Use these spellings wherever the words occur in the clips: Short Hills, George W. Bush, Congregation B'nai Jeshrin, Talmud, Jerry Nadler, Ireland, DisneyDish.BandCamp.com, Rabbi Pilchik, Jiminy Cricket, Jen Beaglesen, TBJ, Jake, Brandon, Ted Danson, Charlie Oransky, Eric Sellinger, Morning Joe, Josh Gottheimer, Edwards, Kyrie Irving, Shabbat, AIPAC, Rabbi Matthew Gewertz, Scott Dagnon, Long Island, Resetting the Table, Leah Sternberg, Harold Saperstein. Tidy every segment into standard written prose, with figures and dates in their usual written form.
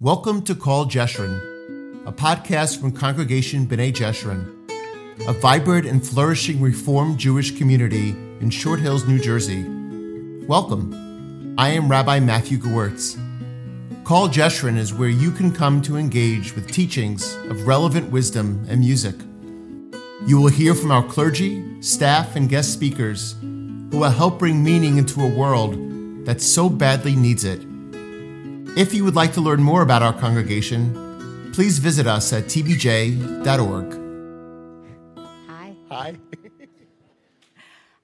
Welcome to Call Jeshurun, a podcast from Congregation B'nai Jeshrin, a vibrant and flourishing Reformed Jewish community in Short Hills, New Jersey. Welcome. I am Rabbi Matthew Gewertz. Call Jeshurun is where you can come to engage with teachings of relevant wisdom and music. You will hear from our clergy, staff, and guest speakers who will help bring meaning into a world that so badly needs it. If you would like to learn more about our congregation, please visit us at tbj.org. Hi.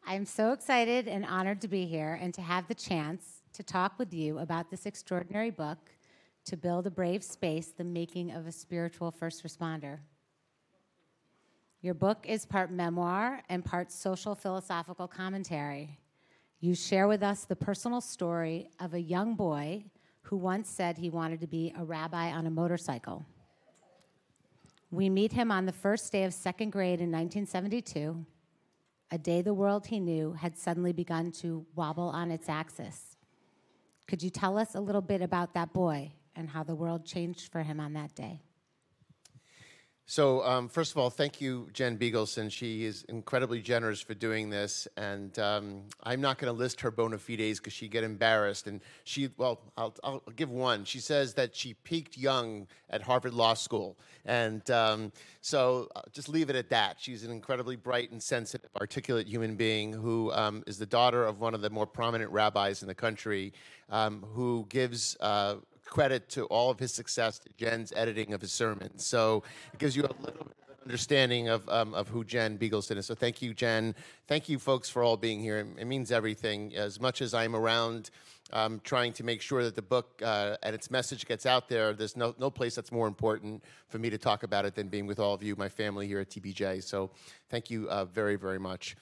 I'm so excited and honored to be here and to have the chance to talk with you about this extraordinary book, To Build a Brave Space, The Making of a Spiritual First Responder. Your book is part memoir and part social philosophical commentary. You share with us the personal story of a young boy who once said he wanted to be a rabbi on a motorcycle. We meet him on the first day of second grade in 1972, a day the world he knew had suddenly begun to wobble on its axis. Could you tell us a little bit about that boy and how the world changed for him on that day? So first of all, thank you, Jen Beaglesen. She is incredibly generous for doing this, and I'm not going to list her bona fides because she'd get embarrassed. And I'll give one. She says that she peaked young at Harvard Law School, and so I'll just leave it at that. She's an incredibly bright and sensitive, articulate human being who is the daughter of one of the more prominent rabbis in the country, who gives credit to all of his success to Jen's editing of his sermons. So it gives you a little bit of understanding of who Jen Beaglesen is. So thank you, Jen. Thank you, folks, for all being here. It means everything. As much as I'm around trying to make sure that the book and its message gets out there, there's no place that's more important for me to talk about it than being with all of you, my family here at TBJ. So thank you very, very much.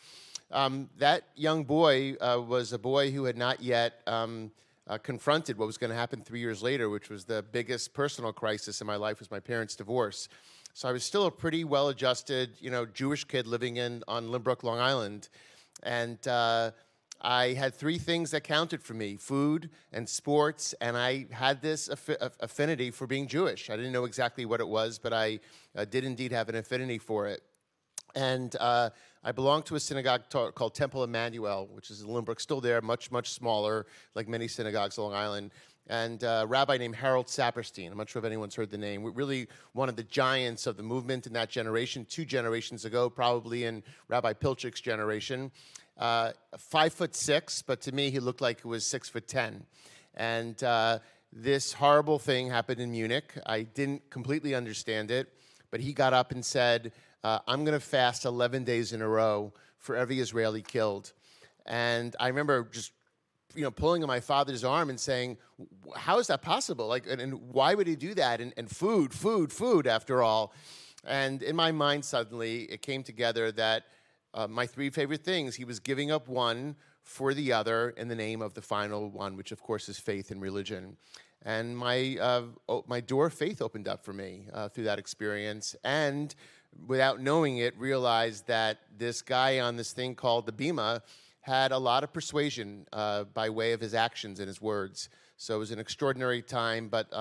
That young boy was a boy who had not yet confronted what was going to happen 3 years later, which was the biggest personal crisis in my life, was my parents' divorce. So I was still a pretty well-adjusted, Jewish kid living on Lynbrook, Long Island, and I had three things that counted for me: food and sports, and I had this affinity for being Jewish. I didn't know exactly what it was, but I did indeed have an affinity for it. And I belonged to a synagogue called Temple Emmanuel, which is in Lynbrook, still there, much, much smaller, like many synagogues on Long Island. And a rabbi named Harold Saperstein, I'm not sure if anyone's heard the name, really one of the giants of the movement in that generation, two generations ago, probably in Rabbi Pilchik's generation. 5'6", but to me he looked like he was 6'10". And this horrible thing happened in Munich. I didn't completely understand it, but he got up and said, I'm going to fast 11 days in a row for every Israeli killed. And I remember just, pulling on my father's arm and saying, how is that possible? And why would he do that? And food, after all. And in my mind, suddenly, it came together that my three favorite things, he was giving up one for the other in the name of the final one, which, of course, is faith and religion. And my door of faith opened up for me through that experience. And without knowing it, realized that this guy on this thing called the Bima had a lot of persuasion by way of his actions and his words. So it was an extraordinary time, but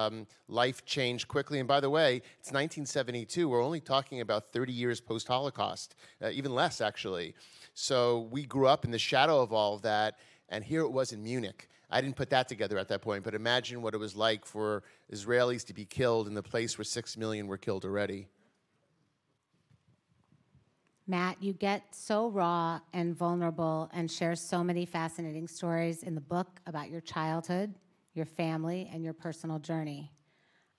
life changed quickly. And by the way, it's 1972. We're only talking about 30 years post-Holocaust, even less, actually. So we grew up in the shadow of all of that, and here it was in Munich. I didn't put that together at that point, but imagine what it was like for Israelis to be killed in the place where 6 million were killed already. Matt, you get so raw and vulnerable and share so many fascinating stories in the book about your childhood, your family, and your personal journey.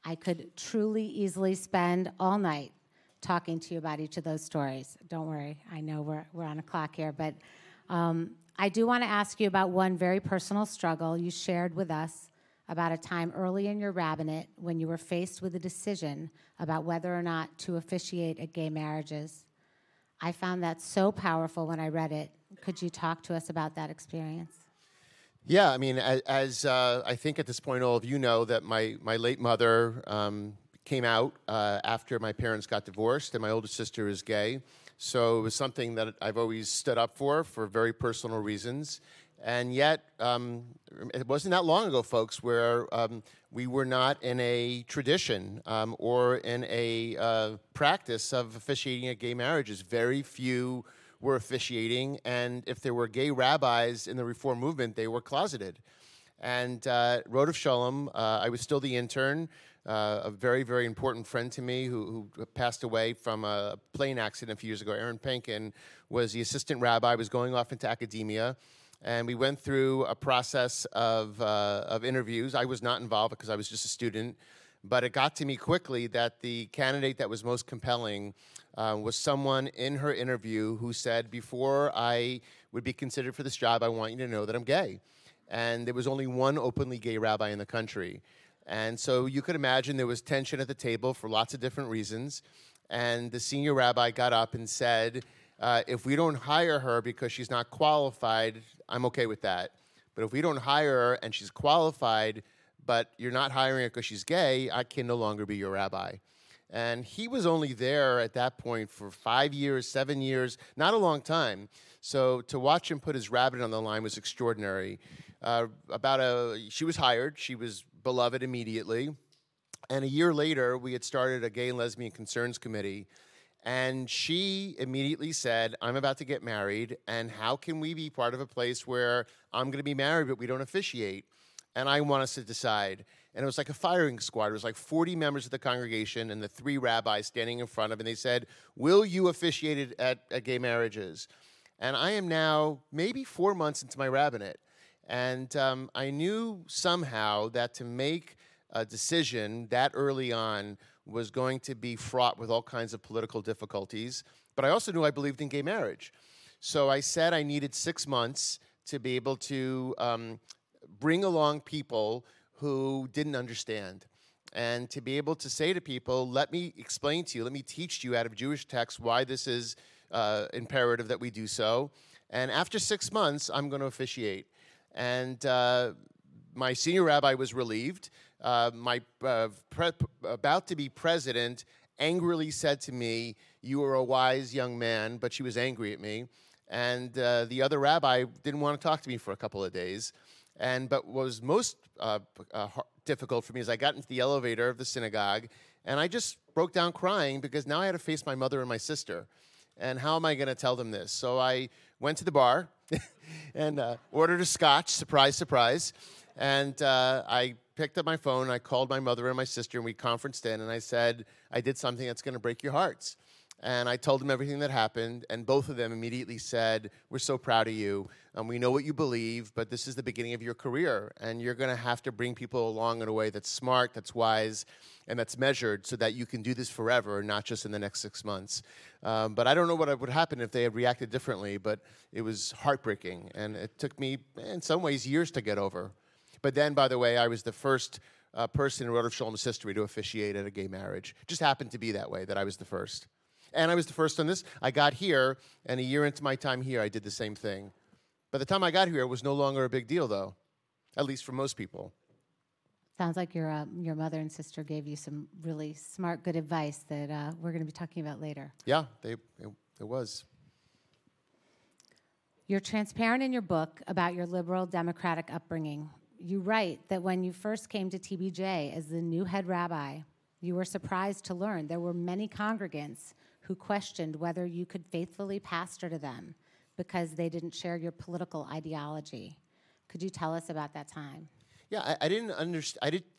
I could truly easily spend all night talking to you about each of those stories. Don't worry, I know we're on a clock here, but I do want to ask you about one very personal struggle you shared with us about a time early in your rabbinate when you were faced with a decision about whether or not to officiate at gay marriages. I found that so powerful when I read it. Could you talk to us about that experience? Yeah, I mean, as I think at this point all of you know, that my late mother came out after my parents got divorced, and my older sister is gay. So it was something that I've always stood up for very personal reasons. And yet, it wasn't that long ago, folks, where we were not in a tradition or in a practice of officiating at gay marriages. Very few were officiating, and if there were gay rabbis in the Reform movement, they were closeted. And Rodef Sholom, I was still the intern, a very, very important friend to me who passed away from a plane accident a few years ago. Aaron Pinkin was the assistant rabbi, was going off into academia. And we went through a process of interviews. I was not involved because I was just a student. But it got to me quickly that the candidate that was most compelling was someone in her interview who said, before I would be considered for this job, I want you to know that I'm gay. And there was only one openly gay rabbi in the country. And so you could imagine there was tension at the table for lots of different reasons. And the senior rabbi got up and said, if we don't hire her because she's not qualified, I'm okay with that. But if we don't hire her and she's qualified, but you're not hiring her because she's gay, I can no longer be your rabbi. And he was only there at that point for 5 years, 7 years, not a long time. So to watch him put his rabbit on the line was extraordinary. She was hired. She was beloved immediately. And a year later, we had started a Gay and Lesbian Concerns Committee. And she immediately said, I'm about to get married, and how can we be part of a place where I'm going to be married, but we don't officiate? And I want us to decide. And it was like a firing squad. It was like 40 members of the congregation and the three rabbis standing in front of, and they said, will you officiate at gay marriages? And I am now maybe 4 months into my rabbinate. And I knew somehow that to make a decision that early on was going to be fraught with all kinds of political difficulties. But I also knew I believed in gay marriage. So I said I needed 6 months to be able to bring along people who didn't understand. And to be able to say to people, let me explain to you, let me teach you out of Jewish texts why this is imperative that we do so. And after 6 months, I'm going to officiate. And my senior rabbi was relieved. My about-to-be president angrily said to me, you are a wise young man, but she was angry at me. And the other rabbi didn't want to talk to me for a couple of days. But what was most difficult for me is I got into the elevator of the synagogue, and I just broke down crying because now I had to face my mother and my sister. And how am I going to tell them this? So I went to the bar and ordered a scotch, surprise, surprise. And I picked up my phone, and I called my mother and my sister, and we conferenced in, and I said, I did something that's going to break your hearts. And I told them everything that happened, and both of them immediately said, we're so proud of you, and we know what you believe, but this is the beginning of your career, and you're going to have to bring people along in a way that's smart, that's wise, and that's measured so that you can do this forever, not just in the next 6 months. But I don't know what would happen if they had reacted differently, but it was heartbreaking, and it took me, in some ways, years to get over. But then, by the way, I was the first person in Rodef Sholom's history to officiate at a gay marriage. It just happened to be that way, that I was the first. And I was the first on this. I got here, and a year into my time here, I did the same thing. By the time I got here, it was no longer a big deal, though, at least for most people. Sounds like your mother and sister gave you some really smart, good advice that we're going to be talking about later. Yeah, it was. You're transparent in your book about your liberal democratic upbringing. You write that when you first came to TBJ as the new head rabbi, you were surprised to learn there were many congregants who questioned whether you could faithfully pastor to them because they didn't share your political ideology. Could you tell us about that time? Yeah, I didn't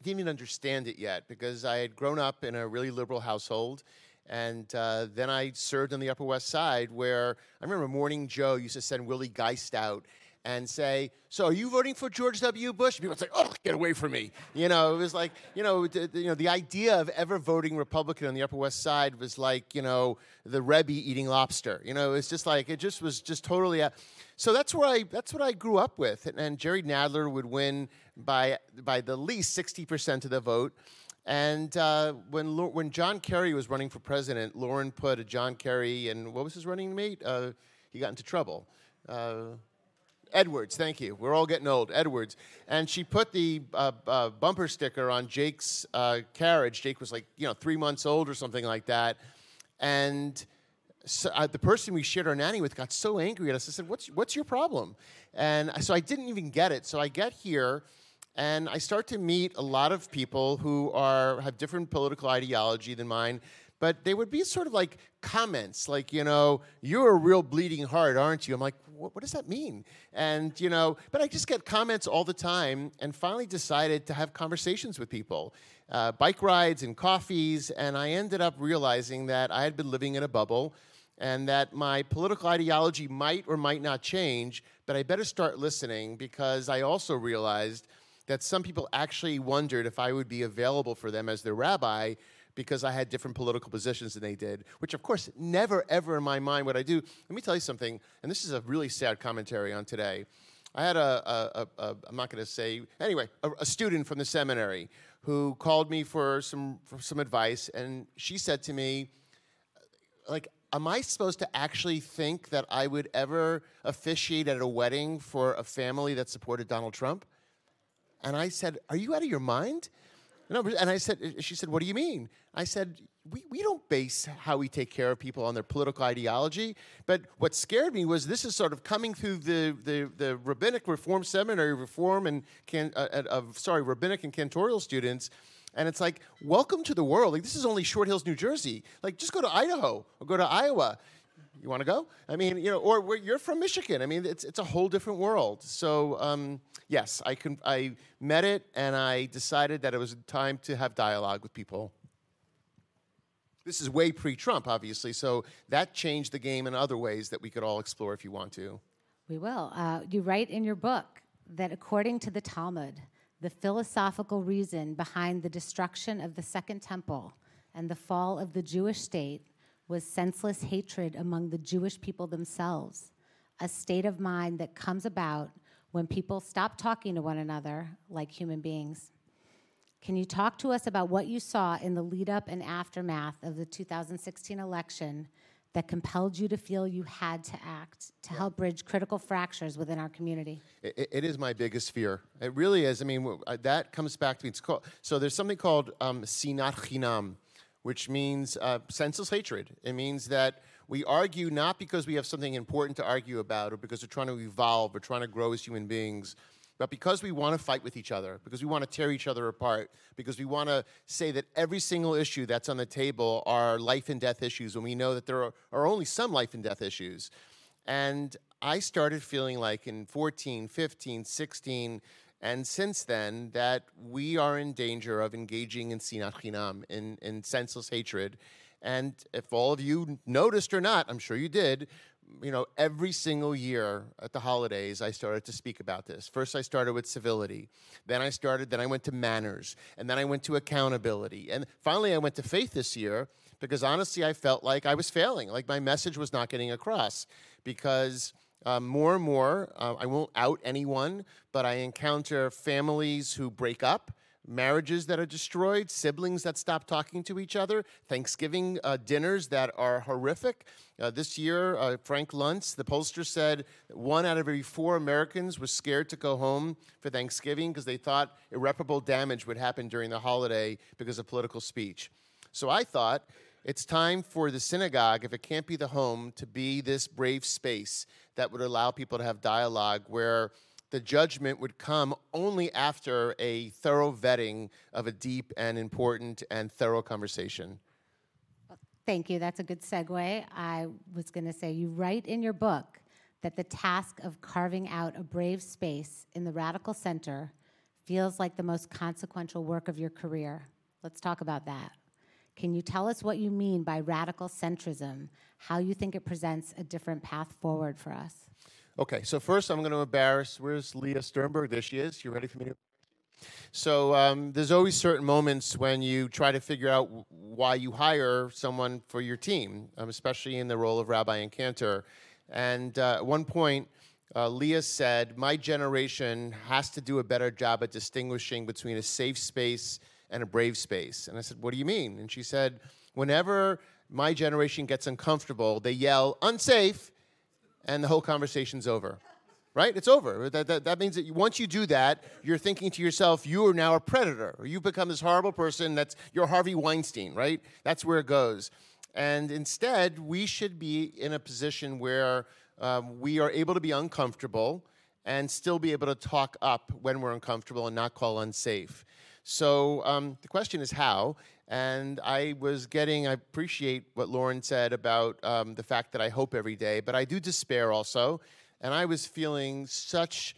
even understand it yet because I had grown up in a really liberal household, and then I served on the Upper West Side where I remember Morning Joe used to send Willie Geist out and say, so are you voting for George W. Bush? People would say, oh, get away from me. You know, it was like, the idea of ever voting Republican on the Upper West Side was like, the Rebbe eating lobster. It's just like, it was totally. So that's what I grew up with. And Jerry Nadler would win by the least 60% of the vote. And when John Kerry was running for president, Lauren put a John Kerry, and what was his running mate? He got into trouble. Edwards, thank you. We're all getting old. Edwards. And she put the bumper sticker on Jake's carriage. Jake was like, 3 months old or something like that. And so, the person we shared our nanny with got so angry at us. I said, what's your problem? And so I didn't even get it. So I get here, and I start to meet a lot of people who have different political ideology than mine. But they would be sort of like comments, like, you know, you're a real bleeding heart, aren't you? I'm like, what does that mean? And, you know, but I just get comments all the time and finally decided to have conversations with people, bike rides and coffees. And I ended up realizing that I had been living in a bubble and that my political ideology might or might not change, but I better start listening, because I also realized that some people actually wondered if I would be available for them as their rabbi, because I had different political positions than they did, which, of course, never, ever in my mind would I do. Let me tell you something, and this is a really sad commentary on today. I had a student from the seminary who called me for some advice, and she said to me, like, am I supposed to actually think that I would ever officiate at a wedding for a family that supported Donald Trump? And I said, are you out of your mind? No, and I said, she said, what do you mean? I said, we don't base how we take care of people on their political ideology. But what scared me was this is sort of coming through the rabbinic reform seminary reform and rabbinic and cantorial students. And it's like, welcome to the world. Like, this is only Short Hills, New Jersey. Like, just go to Idaho or go to Iowa. You want to go? I mean, you know, or where you're from, Michigan. I mean, it's a whole different world. So yes, I met it, and I decided that it was time to have dialogue with people. This is way pre-Trump, obviously, so that changed the game in other ways that we could all explore if you want to. We will. You write in your book that according to the Talmud, the philosophical reason behind the destruction of the Second Temple and the fall of the Jewish state was senseless hatred among the Jewish people themselves, a state of mind that comes about when people stop talking to one another like human beings. Can you talk to us about what you saw in the lead-up and aftermath of the 2016 election that compelled you to feel you had to act to help bridge critical fractures within our community? It is my biggest fear. It really is. I mean, that comes back to me. It's called, so there's something called Sinat Chinam, which means senseless hatred. It means that we argue not because we have something important to argue about or because we're trying to evolve or trying to grow as human beings, but because we want to fight with each other, because we want to tear each other apart, because we want to say that every single issue that's on the table are life and death issues, when we know that there are only some life and death issues. And I started feeling like in 14, 15, 16, and since then, that we are in danger of engaging in Sinat Chinam, in senseless hatred. And if all of you noticed or not, I'm sure you did, you know, every single year at the holidays, I started to speak about this. First, I started with civility. Then I went to manners. And then I went to accountability. And finally, I went to faith this year, because honestly, I felt like I was failing. Like, my message was not getting across, because more and more, I won't out anyone, but I encounter families who break up, marriages that are destroyed, siblings that stop talking to each other, Thanksgiving dinners that are horrific. This year, Frank Luntz, the pollster, said 1 out of every 4 Americans was scared to go home for Thanksgiving because they thought irreparable damage would happen during the holiday because of political speech. So I thought, it's time for the synagogue, if it can't be the home, to be this brave space that would allow people to have dialogue where the judgment would come only after a thorough vetting of a deep and important and thorough conversation. Thank you. That's a good segue. I was going to say, you write in your book that the task of carving out a brave space in the radical center feels like the most consequential work of your career. Let's talk about that. Can you tell us what you mean by radical centrism, how you think it presents a different path forward for us? Okay, so first I'm going to embarrass, where's Leah Sternberg? There she is. You ready for me to? So there's always certain moments when you try to figure out why you hire someone for your team, especially in the role of rabbi and cantor. And at one point, Leah said, my generation has to do a better job at distinguishing between a safe space and a brave space. And I said, what do you mean? And she said, whenever my generation gets uncomfortable, they yell, unsafe, and the whole conversation's over, right? It's over. That means that once you do that, you're thinking to yourself, you are now a predator, or you've become this horrible person that's, you're Harvey Weinstein, right? That's where it goes. And instead, we should be in a position where we are able to be uncomfortable and still be able to talk up when we're uncomfortable and not call unsafe. So the question is how. And I appreciate what Lauren said about the fact that I hope every day, but I do despair also. And I was feeling such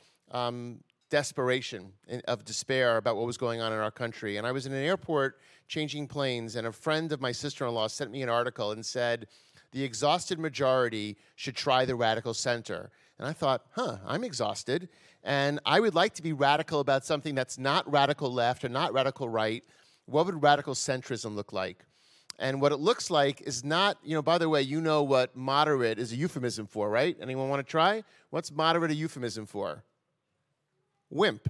desperation of despair about what was going on in our country. And I was in an airport changing planes, and a friend of my sister-in-law sent me an article and said, the exhausted majority should try the radical center. And I thought, I'm exhausted. And I would like to be radical about something that's not radical left or not radical right. What would radical centrism look like? And what it looks like is not, by the way, you know what moderate is a euphemism for, right? Anyone want to try? What's moderate a euphemism for? Wimp.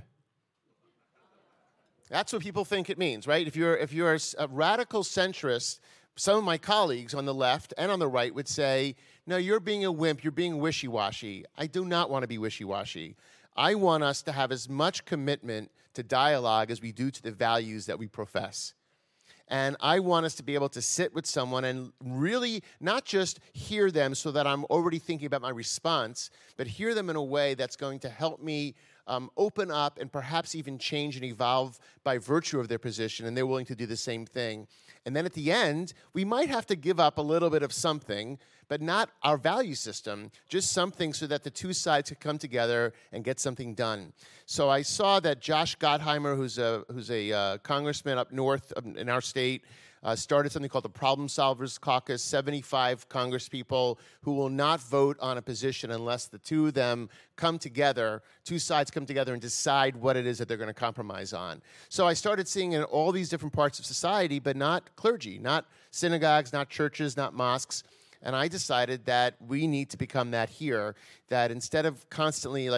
That's what people think it means, right? If you're a radical centrist, some of my colleagues on the left and on the right would say, no, you're being a wimp, you're being wishy-washy. I do not want to be wishy-washy. I want us to have as much commitment to dialogue as we do to the values that we profess. And I want us to be able to sit with someone and really not just hear them so that I'm already thinking about my response, but hear them in a way that's going to help me open up and perhaps even change and evolve by virtue of their position, and they're willing to do the same thing. And then at the end, we might have to give up a little bit of something, but not our value system, just something so that the two sides could come together and get something done. So I saw that Josh Gottheimer, who's a congressman up north in our state, started something called the Problem Solvers Caucus, 75 congresspeople who will not vote on a position unless the two of them come together, two sides come together and decide what it is that they're going to compromise on. So I started seeing in all these different parts of society, but not clergy, not synagogues, not churches, not mosques. And I decided that we need to become that here, that instead of constantly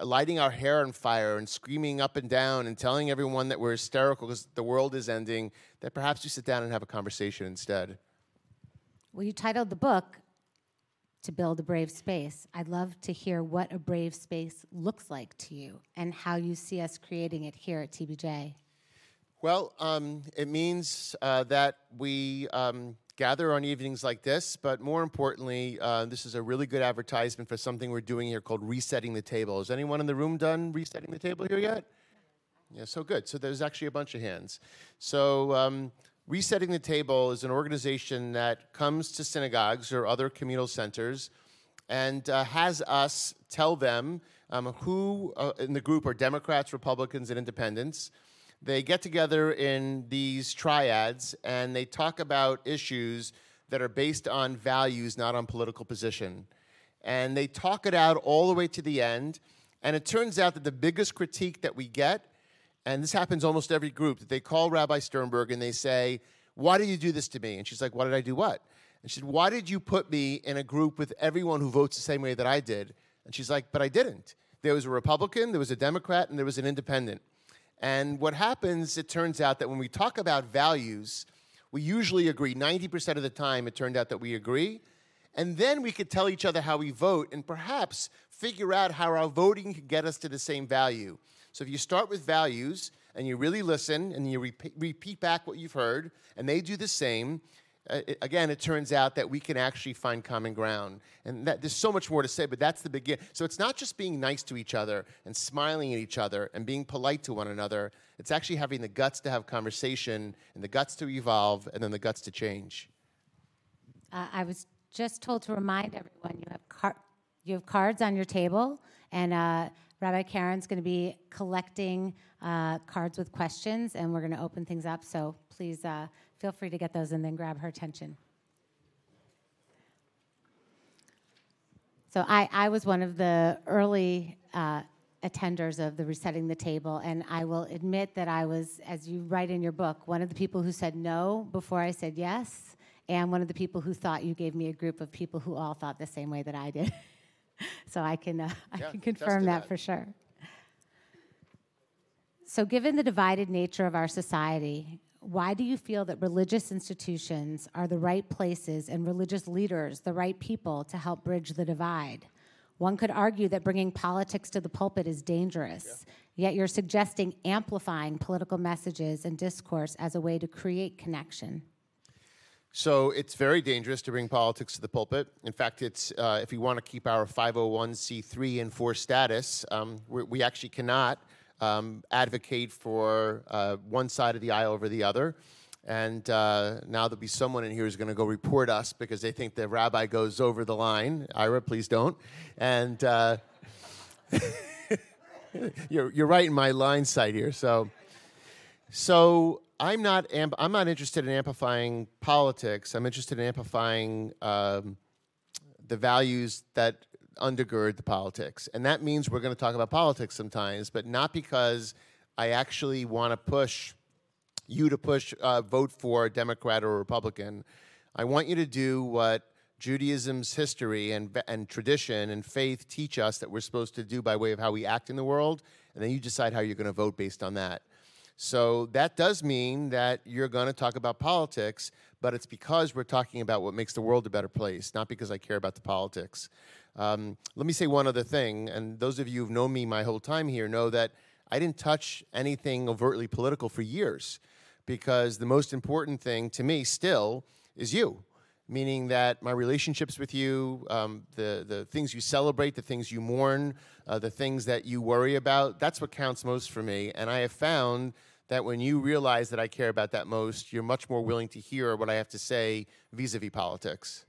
lighting our hair on fire and screaming up and down and telling everyone that we're hysterical because the world is ending, that perhaps you sit down and have a conversation instead. Well, you titled the book, To Build a Brave Space. I'd love to hear what a brave space looks like to you and how you see us creating it here at TBJ. Well, it means that we gather on evenings like this, but more importantly, this is a really good advertisement for something we're doing here called Resetting the Table. Is anyone in the room done Resetting the Table here yet? Yeah, so good. So there's actually a bunch of hands. So Resetting the Table is an organization that comes to synagogues or other communal centers and has us tell them who in the group are Democrats, Republicans, and Independents. They get together in these triads, and they talk about issues that are based on values, not on political position. And they talk it out all the way to the end. And it turns out that the biggest critique that we get, and this happens almost every group, that they call Rabbi Sternberg and they say, why did you do this to me? And she's like, why did I do what? And she said, why did you put me in a group with everyone who votes the same way that I did? And she's like, but I didn't. There was a Republican, there was a Democrat, and there was an Independent. And what happens, it turns out that when we talk about values, we usually agree. 90% of the time, it turned out that we agree. And then we could tell each other how we vote and perhaps figure out how our voting could get us to the same value. So if you start with values and you really listen and you repeat back what you've heard and they do the same, again, it turns out that we can actually find common ground. And there's so much more to say, but that's the beginning. So it's not just being nice to each other and smiling at each other and being polite to one another. It's actually having the guts to have conversation and the guts to evolve and then the guts to change. I was just told to remind everyone you have cards on your table, and Rabbi Karen's going to be collecting cards with questions, and we're going to open things up, so please feel free to get those and then grab her attention. So I was one of the early attenders of the Resetting the Table, and I will admit that I was, as you write in your book, one of the people who said no before I said yes, and one of the people who thought you gave me a group of people who all thought the same way that I did. So I can confirm that for sure. So given the divided nature of our society, why do you feel that religious institutions are the right places and religious leaders the right people to help bridge the divide? One could argue that bringing politics to the pulpit is dangerous, yet you're suggesting amplifying political messages and discourse as a way to create connection. So it's very dangerous to bring politics to the pulpit. In fact, it's if you want to keep our 501c3 and 4 status, we actually cannot advocate for one side of the aisle over the other. And now there'll be someone in here who's going to go report us because they think the rabbi goes over the line. Ira, please don't. And you're right in my line sight here. So I'm not interested in amplifying politics. I'm interested in amplifying the values that undergird the politics. And that means we're going to talk about politics sometimes, but not because I actually want to push you to vote for a Democrat or a Republican. I want you to do what Judaism's history and tradition and faith teach us that we're supposed to do by way of how we act in the world, and then you decide how you're going to vote based on that. So that does mean that you're going to talk about politics, but it's because we're talking about what makes the world a better place, not because I care about the politics. Let me say one other thing, and those of you who've known me my whole time here know that I didn't touch anything overtly political for years, because the most important thing to me still is you, meaning that my relationships with you, the things you celebrate, the things you mourn, the things that you worry about, that's what counts most for me. And I have found that when you realize that I care about that most, you're much more willing to hear what I have to say vis-a-vis politics.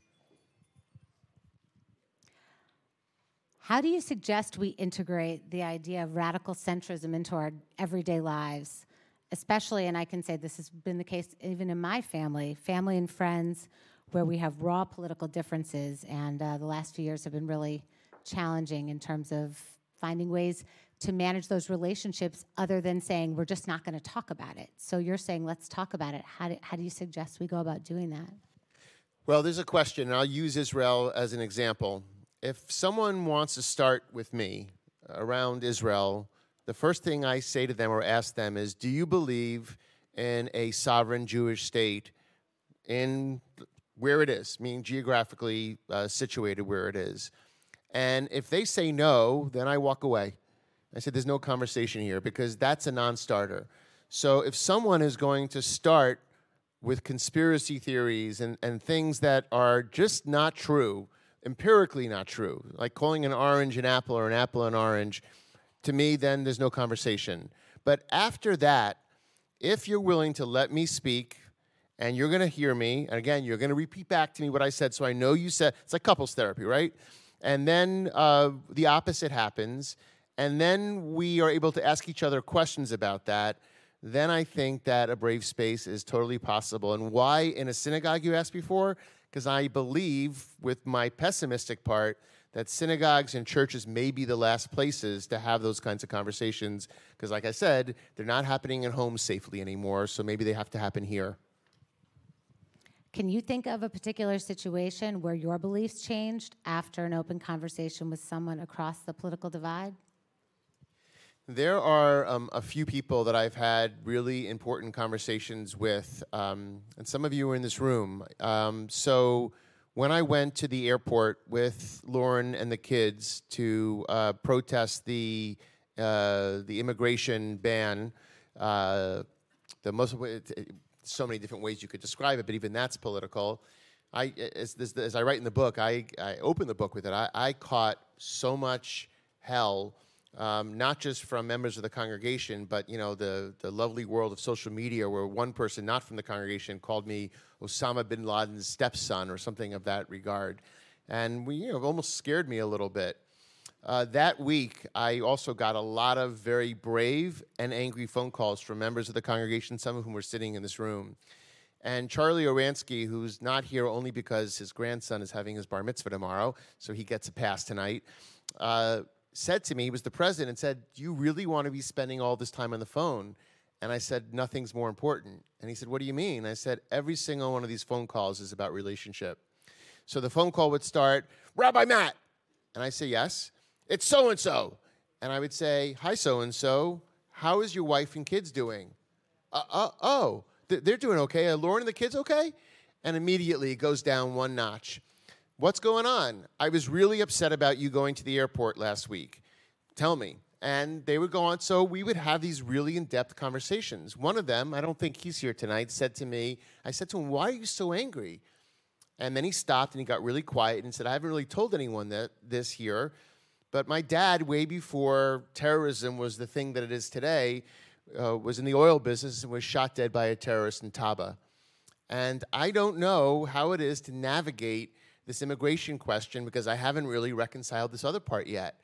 How do you suggest we integrate the idea of radical centrism into our everyday lives? Especially, and I can say this has been the case even in my family and friends, where we have raw political differences, and the last few years have been really challenging in terms of finding ways to manage those relationships other than saying, we're just not going to talk about it. So you're saying, let's talk about it. How do you suggest we go about doing that? Well, there's a question, and I'll use Israel as an example. If someone wants to start with me around Israel, the first thing I say to them or ask them is, do you believe in a sovereign Jewish state in where it is, meaning geographically situated where it is? And if they say no, then I walk away. I say there's no conversation here because that's a non-starter. So if someone is going to start with conspiracy theories and things that are just not true, empirically not true, like calling an orange an apple or an apple an orange, to me, then there's no conversation. But after that, if you're willing to let me speak and you're going to hear me, and again, you're going to repeat back to me what I said so I know you said, it's like couples therapy, right? And then the opposite happens, and then we are able to ask each other questions about that, then I think that a brave space is totally possible. And why in a synagogue, you asked before? Because I believe, with my pessimistic part, that synagogues and churches may be the last places to have those kinds of conversations, because like I said, they're not happening at home safely anymore, so maybe they have to happen here. Can you think of a particular situation where your beliefs changed after an open conversation with someone across the political divide? There are a few people that I've had really important conversations with, and some of you are in this room. So when I went to the airport with Lauren and the kids to protest the immigration ban, so many different ways you could describe it, but even that's political. As I write in the book, I open the book with it. I caught so much hell, not just from members of the congregation, but the lovely world of social media, where one person not from the congregation called me Osama bin Laden's stepson or something of that regard, and it almost scared me a little bit. That week, I also got a lot of very brave and angry phone calls from members of the congregation, some of whom were sitting in this room. And Charlie Oransky, who's not here only because his grandson is having his bar mitzvah tomorrow, so he gets a pass tonight, said to me, he was the president, and said, do you really want to be spending all this time on the phone? And I said, nothing's more important. And he said, what do you mean? I said, every single one of these phone calls is about relationship. So the phone call would start, Rabbi Matt. And I say, yes. It's so-and-so. And I would say, hi, so-and-so. How is your wife and kids doing? They're doing okay. Are Lauren and the kids okay? And immediately it goes down one notch. What's going on? I was really upset about you going to the airport last week. Tell me. And they would go on. So we would have these really in-depth conversations. One of them, I don't think he's here tonight, said to me, I said to him, why are you so angry? And then he stopped and he got really quiet and said, I haven't really told anyone that this here, but my dad, way before terrorism was the thing that it is today, was in the oil business and was shot dead by a terrorist in Taba. And I don't know how it is to navigate this immigration question because I haven't really reconciled this other part yet.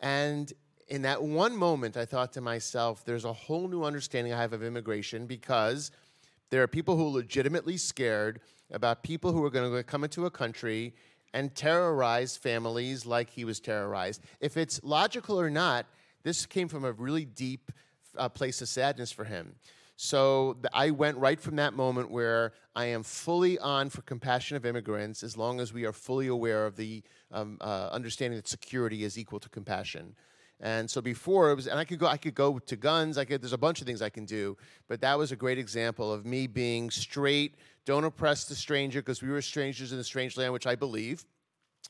And in that one moment, I thought to myself, there's a whole new understanding I have of immigration because there are people who are legitimately scared about people who are going to come into a country and terrorize families like he was terrorized. If it's logical or not, this came from a really deep place of sadness for him. So I went right from that moment where I am fully on for compassion of immigrants as long as we are fully aware of the understanding that security is equal to compassion. And so before it was, and I could go to guns. There's a bunch of things I can do, but that was a great example of me being straight. Don't oppress the stranger because we were strangers in a strange land, which I believe.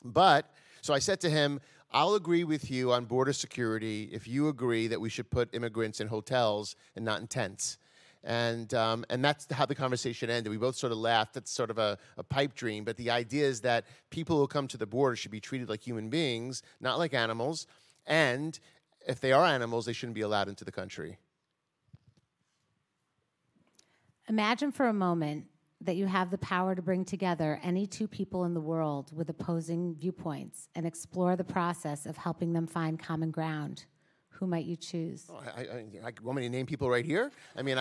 But so I said to him, I'll agree with you on border security if you agree that we should put immigrants in hotels and not in tents. And that's how the conversation ended. We both sort of laughed. That's sort of a pipe dream. But the idea is that people who come to the border should be treated like human beings, not like animals. And if they are animals, they shouldn't be allowed into the country. Imagine for a moment that you have the power to bring together any two people in the world with opposing viewpoints and explore the process of helping them find common ground. Who might you choose? Oh, I want me to name people right here? I mean,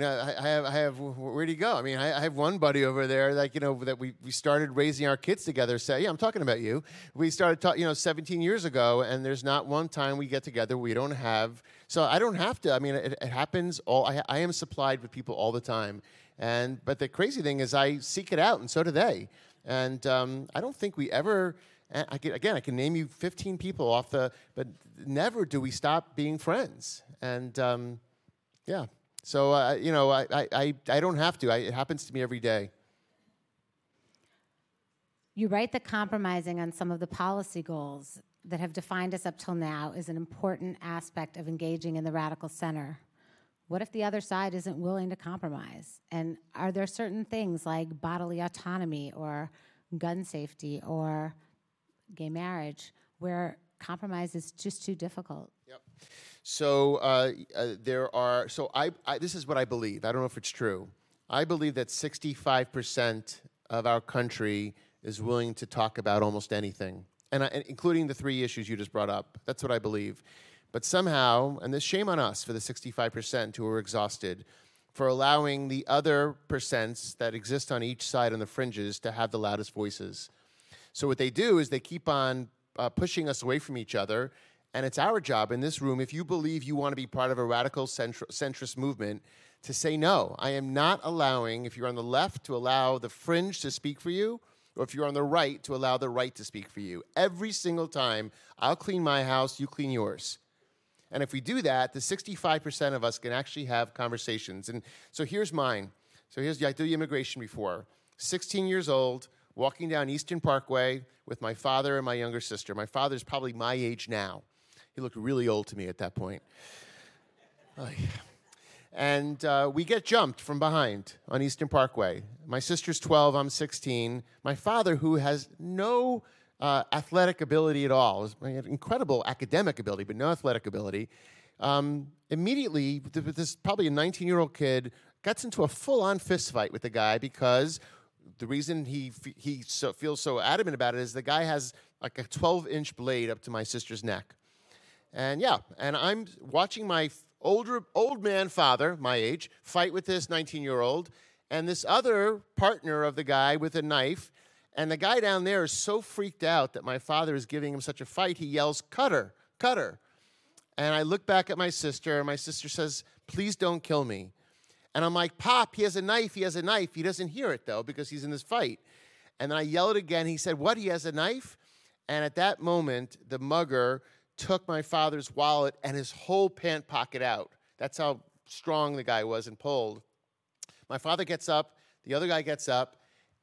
where'd he go? I mean, I have one buddy over there, that we started raising our kids together. So, yeah, I'm talking about you. We started, 17 years ago, and there's not one time we get together we don't have. So I don't have to. I mean, it happens. I am supplied with people all the time. But the crazy thing is I seek it out, and so do they. And I don't think we ever... I can name you 15 people but never do we stop being friends. And so I don't have to. It happens to me every day. You write that compromising on some of the policy goals that have defined us up till now is an important aspect of engaging in the radical center. What if the other side isn't willing to compromise? And are there certain things like bodily autonomy or gun safety or gay marriage, where compromise is just too difficult? Yep. So this is what I believe. I don't know if it's true. I believe that 65% of our country is willing to talk about almost anything, and including the three issues you just brought up. That's what I believe. But somehow, and this shame on us for the 65% who are exhausted, for allowing the other percents that exist on each side on the fringes to have the loudest voices. So what they do is they keep on pushing us away from each other, and it's our job in this room, if you believe you want to be part of a radical centrist movement, to say no. I am not allowing, if you're on the left, to allow the fringe to speak for you, or if you're on the right, to allow the right to speak for you. Every single time, I'll clean my house, you clean yours. And if we do that, the 65% of us can actually have conversations. And so here's mine. So here's, I did the immigration before. 16 years old, walking down Eastern Parkway with my father and my younger sister. My father's probably my age now. He looked really old to me at that point. And we get jumped from behind on Eastern Parkway. My sister's 12, I'm 16. My father, who has no athletic ability at all, he had incredible academic ability, but no athletic ability, immediately, this probably a 19-year-old kid gets into a full-on fist fight with the guy because the reason he feels so adamant about it is the guy has like a 12-inch blade up to my sister's neck. And I'm watching my old man father, my age, fight with this 19-year-old and this other partner of the guy with a knife. And the guy down there is so freaked out that my father is giving him such a fight, he yells, "Cutter, cutter." And I look back at my sister, and my sister says, "Please don't kill me." And I'm like, "Pop, he has a knife, he has a knife." He doesn't hear it, though, because he's in this fight. And then I yelled again. He said, "What, he has a knife?" And at that moment, the mugger took my father's wallet and his whole pant pocket out. That's how strong the guy was and pulled. My father gets up. The other guy gets up.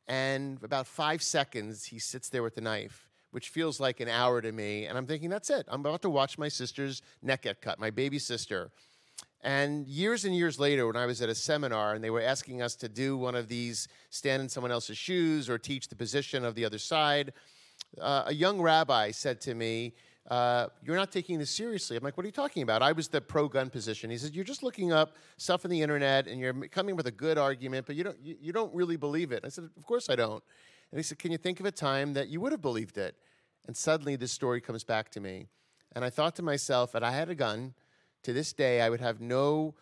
And about 5 seconds, he sits there with the knife. which feels like an hour to me. And I'm thinking, that's it. I'm about to watch my sister's neck get cut, my baby sister. And years later, when I was at a seminar and they were asking us to do one of these, stand in someone else's shoes or teach the position of the other side, a young rabbi said to me, you're not taking this seriously. I'm like, what are you talking about? I was the pro-gun position. He said, you're just looking up stuff on the internet and you're coming with a good argument, but you don't really believe it. I said, of course I don't. And he said, can you think of a time that you would have believed it? And suddenly this story comes back to me. And I thought to myself, that I had a gun, to this day, I would have no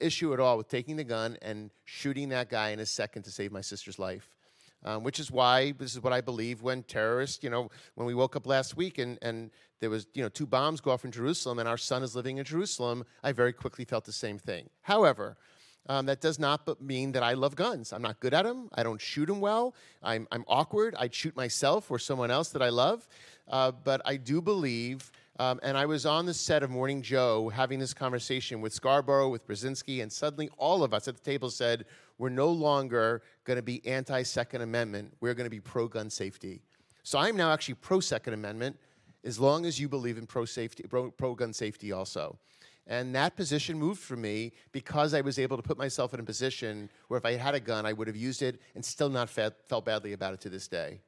issue at all with taking the gun and shooting that guy in a second to save my sister's life. Which is why, this is what I believe when terrorists, when we woke up last week and there was, 2 bombs go off in Jerusalem and our son is living in Jerusalem, I very quickly felt the same thing. However, that does not mean that I love guns. I'm not good at them. I don't shoot them well. I'm awkward. I'd shoot myself or someone else that I love. But I do believe, and I was on the set of Morning Joe having this conversation with Scarborough, with Brzezinski, and suddenly all of us at the table said, we're no longer going to be anti-Second Amendment. We're going to be pro-gun safety. So I'm now actually pro-Second Amendment as long as you believe in pro-gun safety also. And that position moved for me because I was able to put myself in a position where if I had a gun, I would have used it and still not felt badly about it to this day.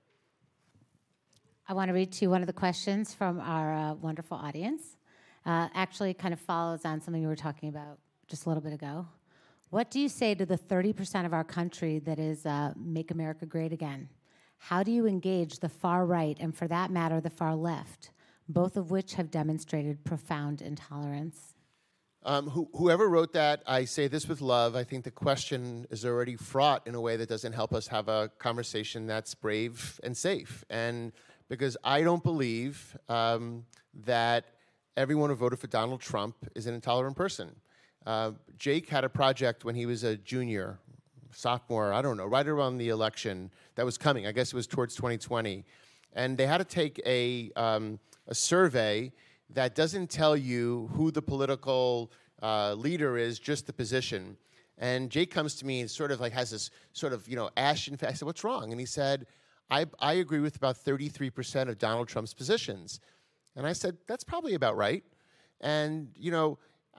I want to read to you one of the questions from our wonderful audience. Actually kind of follows on something you were talking about just a little bit ago. What do you say to the 30% of our country that is Make America Great Again? How do you engage the far right and, for that matter, the far left, both of which have demonstrated profound intolerance? Whoever wrote that, I say this with love. I think the question is already fraught in a way that doesn't help us have a conversation that's brave and safe. And because I don't believe that everyone who voted for Donald Trump is an intolerant person. Jake had a project when he was a junior, sophomore, I don't know, right around the election that was coming. I guess it was towards 2020. And they had to take a survey that doesn't tell you who the political leader is, just the position. And Jake comes to me and sort of like has this sort of, ashen face. I said, what's wrong? And he said, I agree with about 33% of Donald Trump's positions. And I said, that's probably about right. And,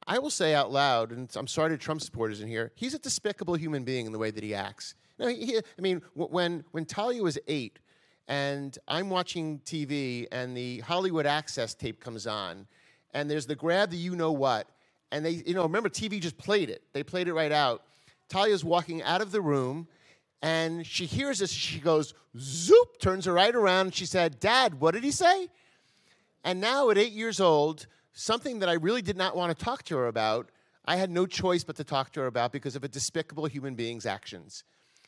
I will say out loud, and I'm sorry to Trump supporters in here, he's a despicable human being in the way that he acts. When Talia was 8, and I'm watching TV, and the Hollywood Access tape comes on, and there's the grab the you-know-what, and they, remember, TV just played it. They played it right out. Talia's walking out of the room, and she hears this. She goes, zoop, turns her right around, and she said, Dad, what did he say? And now at 8 years old, something that I really did not want to talk to her about, I had no choice but to talk to her about because of a despicable human being's actions.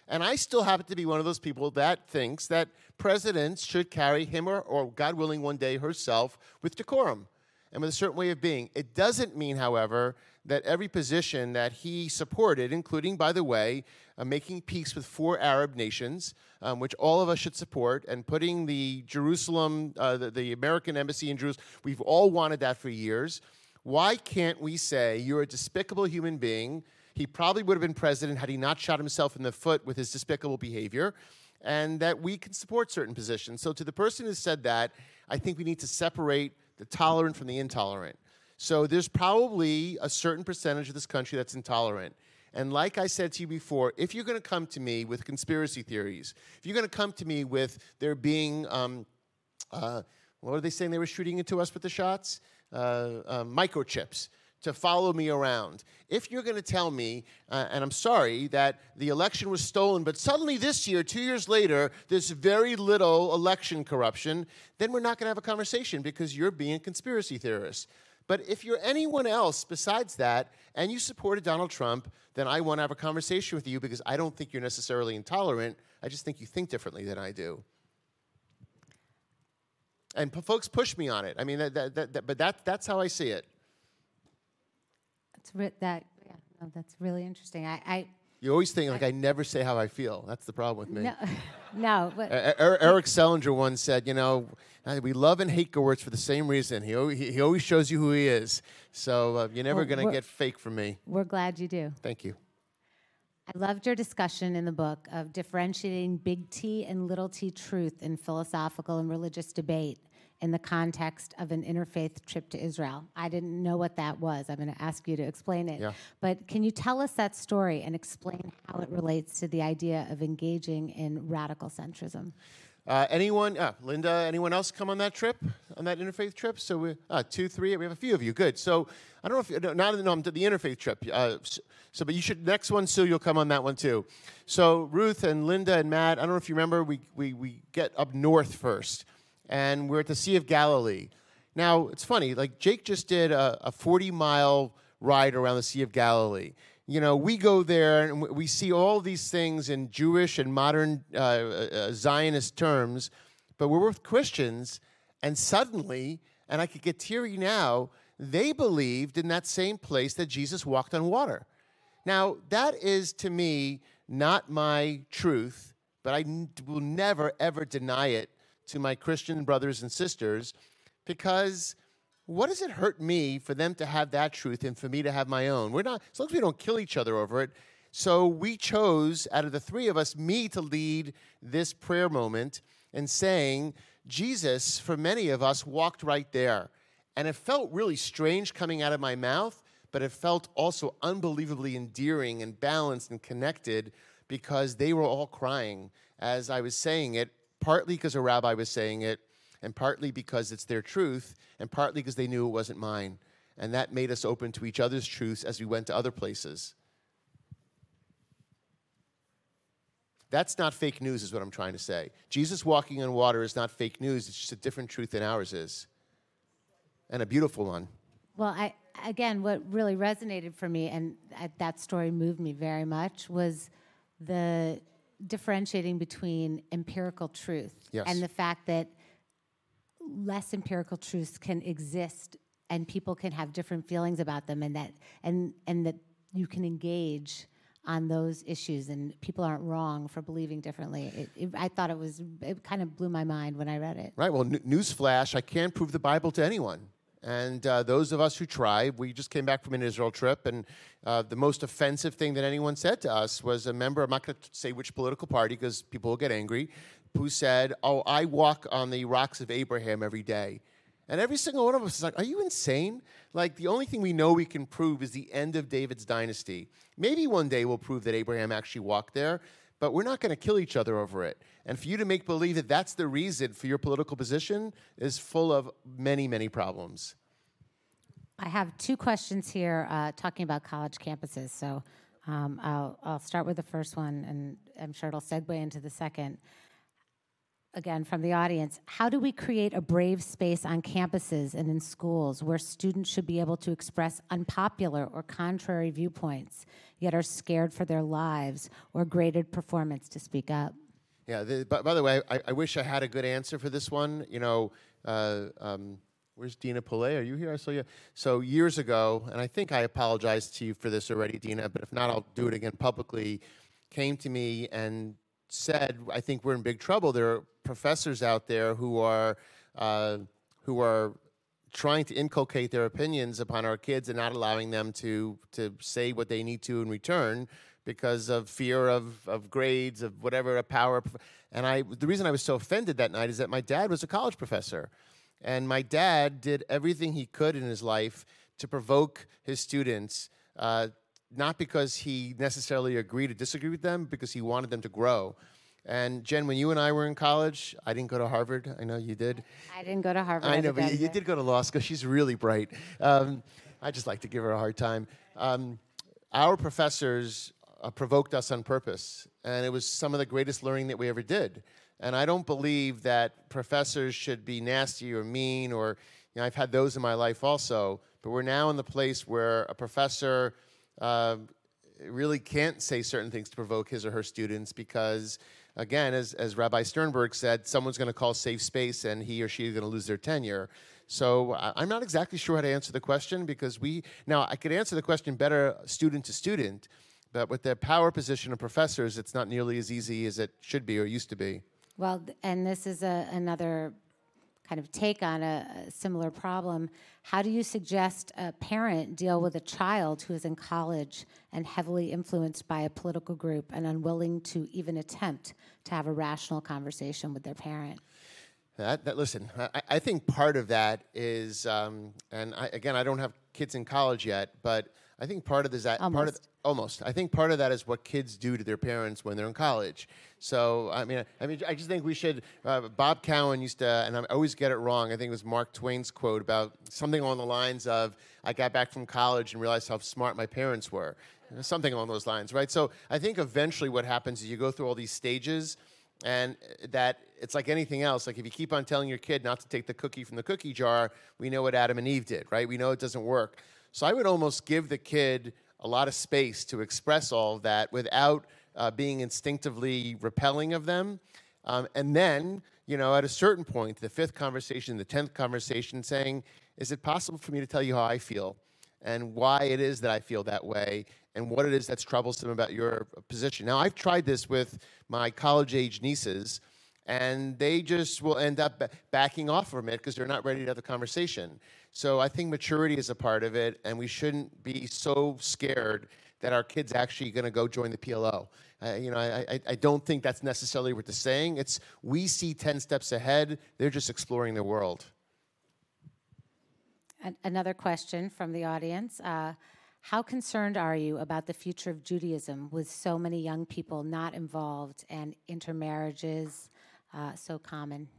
And I still happen to be one of those people that thinks that presidents should carry him or God willing one day herself with decorum and with a certain way of being. It doesn't mean, however, that every position that he supported, including, by the way, making peace with 4 Arab nations, which all of us should support, and putting the Jerusalem, the American embassy in Jerusalem, we've all wanted that for years. Why can't we say you're a despicable human being? He probably would have been president had he not shot himself in the foot with his despicable behavior, and that we can support certain positions. So to the person who said that, I think we need to separate the tolerant from the intolerant. So there's probably a certain percentage of this country that's intolerant. And like I said to you before, if you're going to come to me with conspiracy theories, if you're going to come to me with there being, what were they saying they were shooting into us with the shots? Microchips to follow me around. If you're going to tell me, and I'm sorry, that the election was stolen, but suddenly this year, 2 years later, there's very little election corruption, then we're not going to have a conversation because you're being a conspiracy theorist. But if you're anyone else besides that, and you supported Donald Trump, then I want to have a conversation with you because I don't think you're necessarily intolerant. I just think you think differently than I do. And folks push me on it. I mean, that's how I see it. That's really interesting. You always think like I never say how I feel. That's the problem with me. No. But Eric Sellinger once said, we love and hate Gewertz for the same reason. He always shows you who he is. So you're never going to get fake from me. We're glad you do. Thank you. I loved your discussion in the book of differentiating big T and little T truth in philosophical and religious debate in the context of an interfaith trip to Israel. I didn't know what that was. I'm going to ask you to explain it. Yeah. But can you tell us that story and explain how it relates to the idea of engaging in radical centrism? Linda, anyone else come on that trip, on that interfaith trip? So we, two, three, we have a few of you. Good. So I don't know if, I'm to the interfaith trip. But you should, next one, Sue, you'll come on that one too. So Ruth and Linda and Matt, I don't know if you remember, we get up north first. And we're at the Sea of Galilee. Now, it's funny, like Jake just did a 40-mile ride around the Sea of Galilee. You know, we go there and we see all these things in Jewish and modern Zionist terms, but we're with Christians, and suddenly, and I could get teary now, they believed in that same place that Jesus walked on water. Now, that is, to me, not my truth, but I will never, ever deny it to my Christian brothers and sisters, because what does it hurt me for them to have that truth and for me to have my own? We're not, as long as we don't kill each other over it. So we chose, out of the three of us, me to lead this prayer moment and saying, Jesus, for many of us, walked right there. And it felt really strange coming out of my mouth, but it felt also unbelievably endearing and balanced and connected, because they were all crying as I was saying it, partly because a rabbi was saying it, and partly because it's their truth, and partly because they knew it wasn't mine. And that made us open to each other's truths as we went to other places. That's not fake news, is what I'm trying to say. Jesus walking on water is not fake news. It's just a different truth than ours is, and a beautiful one. Well, again, what really resonated for me, and that story moved me very much, was the differentiating between empirical truth and the fact that less empirical truths can exist and people can have different feelings about them, and that you can engage on those issues and people aren't wrong for believing differently. I thought it kind of blew my mind when I read it. Right, well, newsflash, I can't prove the Bible to anyone. And those of us who try, we just came back from an Israel trip, and the most offensive thing that anyone said to us was a member, I'm not going to say which political party because people will get angry, who said, oh, I walk on the rocks of Abraham every day. And every single one of us is like, are you insane? Like, the only thing we know we can prove is the end of David's dynasty. Maybe one day we'll prove that Abraham actually walked there, but we're not going to kill each other over it. And for you to make believe that that's the reason for your political position is full of many, many problems. I have two questions here talking about college campuses. So I'll start with the first one, and I'm sure it'll segue into the second. Again, from the audience, how do we create a brave space on campuses and in schools where students should be able to express unpopular or contrary viewpoints, yet are scared for their lives or graded performance to speak up? Yeah, by the way, I wish I had a good answer for this one. You know, where's Dina Pillay? Are you here? I saw you. So years ago, and I think I apologized to you for this already, Dina, but if not, I'll do it again publicly, came to me and said, I think we're in big trouble. There are professors out there who are trying to inculcate their opinions upon our kids and not allowing them to say what they need to in return because of fear of grades, of whatever, a power. And the reason I was so offended that night is that my dad was a college professor. And my dad did everything he could in his life to provoke his students, not because he necessarily agreed to disagree with them, because he wanted them to grow. And Jen, when you and I were in college, I didn't go to Harvard. I know you did. I didn't go to Harvard. I know, but you did go to law school. She's really bright. I just like to give her a hard time. Our professors provoked us on purpose, and it was some of the greatest learning that we ever did. And I don't believe that professors should be nasty or mean, or, you know, I've had those in my life also, but we're now in the place where a professor really can't say certain things to provoke his or her students because, again, as Rabbi Sternberg said, someone's going to call safe space and he or she is going to lose their tenure. So I'm not exactly sure how to answer the question because now I could answer the question better student to student, but with the power position of professors, it's not nearly as easy as it should be or used to be. Well, and this is another kind of take on a similar problem. How do you suggest a parent deal with a child who is in college and heavily influenced by a political group and unwilling to even attempt to have a rational conversation with their parent? I think part of that is, I don't have kids in college yet, but I think part of this, I think part of that is what kids do to their parents when they're in college. So I mean, I just think we should. Bob Cowan used to, and I always get it wrong. I think it was Mark Twain's quote about something along the lines of, "I got back from college and realized how smart my parents were," something along those lines, right? So I think eventually what happens is you go through all these stages, and that it's like anything else. Like if you keep on telling your kid not to take the cookie from the cookie jar, we know what Adam and Eve did, right? We know it doesn't work. So I would almost give the kid a lot of space to express all of that without being instinctively repelling of them. And then, at a certain point, the fifth conversation, the 10th conversation, saying, is it possible for me to tell you how I feel and why it is that I feel that way and what it is that's troublesome about your position? Now, I've tried this with my college-age nieces, and they just will end up backing off from it because they're not ready to have the conversation. So I think maturity is a part of it, and we shouldn't be so scared that our kid's actually going to go join the PLO. I don't think that's necessarily what they're saying. It's we see 10 steps ahead. They're just exploring their world. Another question from the audience. How concerned are you about the future of Judaism with so many young people not involved and intermarriages so common?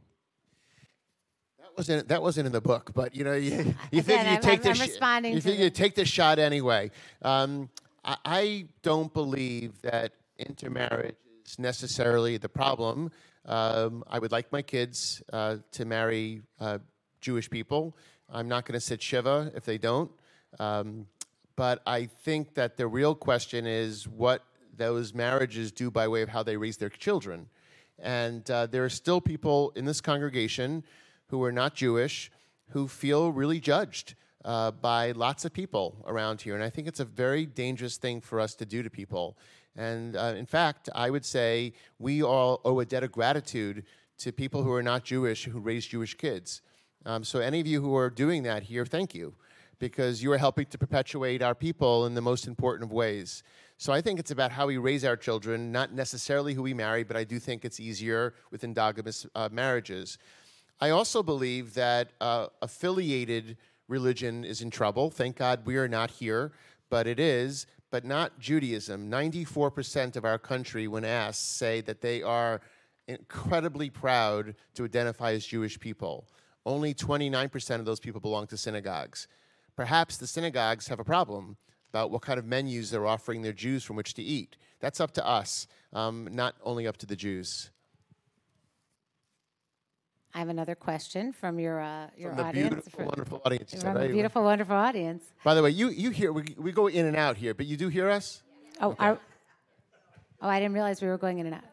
That wasn't in the book, but you take the shot anyway. I don't believe that intermarriage is necessarily the problem. I would like my kids to marry Jewish people. I'm not going to sit shiva if they don't. But I think that the real question is what those marriages do by way of how they raise their children. And there are still people in this congregation who are not Jewish who feel really judged by lots of people around here. And I think it's a very dangerous thing for us to do to people. And in fact, I would say we all owe a debt of gratitude to people who are not Jewish who raise Jewish kids. So any of you who are doing that here, thank you, because you are helping to perpetuate our people in the most important of ways. So I think it's about how we raise our children, not necessarily who we marry, but I do think it's easier with endogamous marriages. I also believe that affiliated religion is in trouble. Thank God we are not here, but it is, but not Judaism. 94% of our country, when asked, say that they are incredibly proud to identify as Jewish people. Only 29% of those people belong to synagogues. Perhaps the synagogues have a problem about what kind of menus they're offering their Jews from which to eat. That's up to us, not only up to the Jews. I have another question from your from the audience. Beautiful, wonderful audience. By the way, you hear we go in and out here, but you do hear us? Oh, okay. I didn't realize we were going in and out.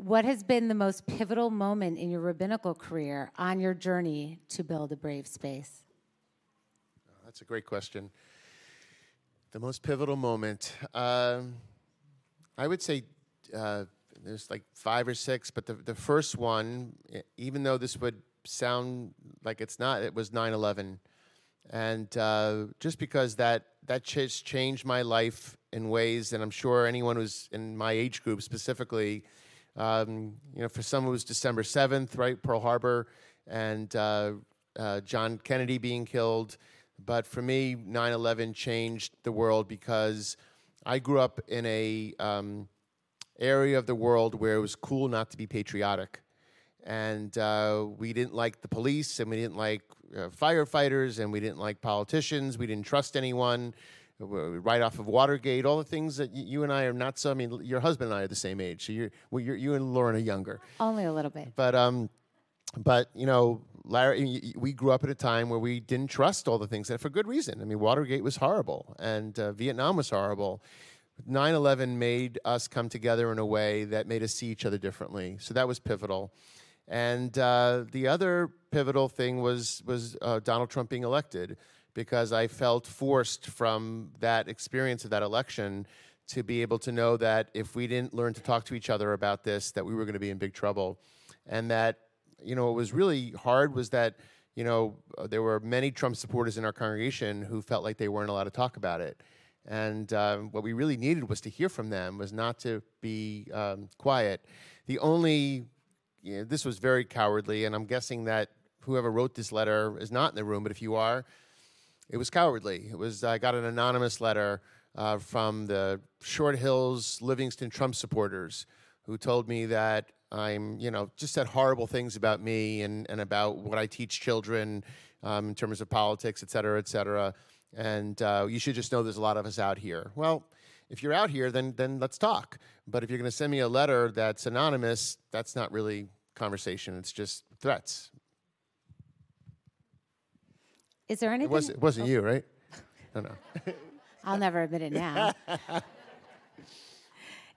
What has been the most pivotal moment in your rabbinical career on your journey to build a brave space? Oh, that's a great question. The most pivotal moment, I would say. There's like 5 or 6, but the first one, even though this would sound like it's not, it was 9/11. And just because that changed my life in ways that I'm sure anyone who's in my age group specifically, for some it was December 7th, right, Pearl Harbor, and John Kennedy being killed. But for me, 9/11 changed the world because I grew up in a... area of the world where it was cool not to be patriotic. And we didn't like the police, and we didn't like firefighters, and we didn't like politicians. We didn't trust anyone. Right off of Watergate, all the things that you and I are not so... I mean, your husband and I are the same age, so you and Lauren are younger. Only a little bit. But Larry, we grew up at a time where we didn't trust all the things, and for good reason. I mean, Watergate was horrible, and Vietnam was horrible. 9/11 made us come together in a way that made us see each other differently. So that was pivotal. And the other pivotal thing was Donald Trump being elected, because I felt forced from that experience of that election to be able to know that if we didn't learn to talk to each other about this, that we were going to be in big trouble. and that, you know, what was really hard was that, you know, there were many Trump supporters in our congregation who felt like they weren't allowed to talk about it. And what we really needed was to hear from them, was not to be quiet. The only, you know, this was very cowardly, and I'm guessing that whoever wrote this letter is not in the room, but if you are, it was cowardly. It was, I got an anonymous letter from the Short Hills Livingston Trump supporters who told me that I'm, you know, just said horrible things about me and about what I teach children in terms of politics, et cetera, et cetera. And you should just know there's a lot of us out here. Well, if you're out here, then let's talk. But if you're going to send me a letter that's anonymous, that's not really conversation. It's just threats. Is there anything? It wasn't you, right? I don't know. I'll never admit it now.